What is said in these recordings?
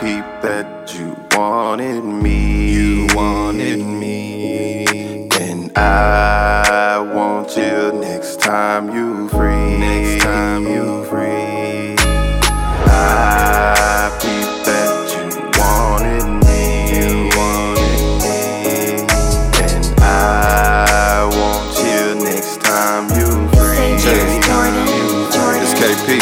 peep that you wanted me. You wanted me. And I want you next time you free. Next time you free. I peep that you wanted me. You wanted me. And I want you next time you free. Next time you free. It's KP.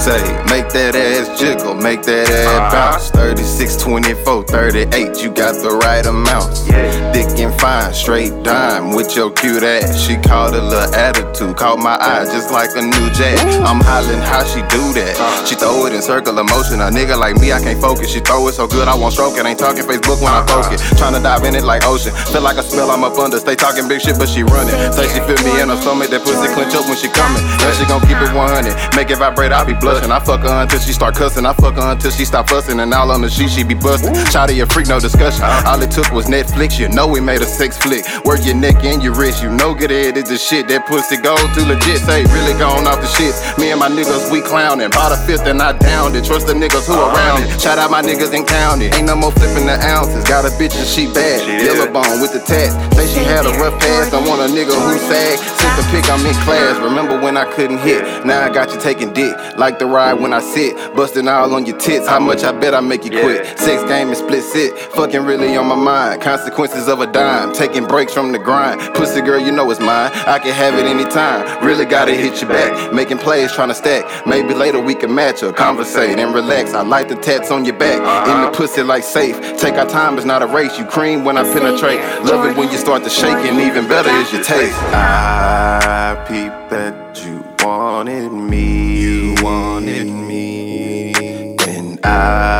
Say, make that ass jiggle, make that ass bounce. 36, 24, 38, you got the right amount. Yeah. Thick and fine, straight dime with your cute ass. She caught a little attitude, caught my eye just like a new jack. I'm hollering how she do that. She throw it in circular motion. A nigga like me, I can't focus. She throw it so good, I won't stroke it. Ain't talking Facebook when I poke it. Tryna dive in it like ocean. Feel like a spell, I'm up under. Stay talking big shit, but she running. Say she feel me in her stomach. That pussy clench up when she coming. Now she gon' keep it 100. Make it vibrate, I'll be blood. And I fuck her until she start cussing. I fuck her until she stop fussing. And all on the sheet, she be busting. Shout a freak, no discussion. All it took was Netflix. You know we made a sex flick. Work your neck and your wrist. You know good head is the shit. That pussy goes too legit. Say really gone off the shits. Me and my niggas, we clowning. Bought a fifth and I downed it. Trust the niggas who around it. Shout out my niggas and count it. Ain't no more flipping the ounces. Got a bitch and she bad. Yellow bone with the tats. Say she had a rough past. I want a nigga who sag. Since the pick, I'm in class. Remember when I couldn't hit? Now I got you taking dick. Like the ride when I sit, busting all on your tits. How much I bet I make you quit. Sex game and split sit, fucking really on my mind. Consequences of a dime, taking breaks from the grind. Pussy girl, you know it's mine. I can have it anytime. Really gotta hit you back, making plays, trying to stack. Maybe later we can match or conversate and relax. I like the tats on your back, in the pussy like safe. Take our time, it's not a race. You cream when I penetrate. Love it when you start to shake, and even better is your taste. I peep that you wanted me. You wanted me. And I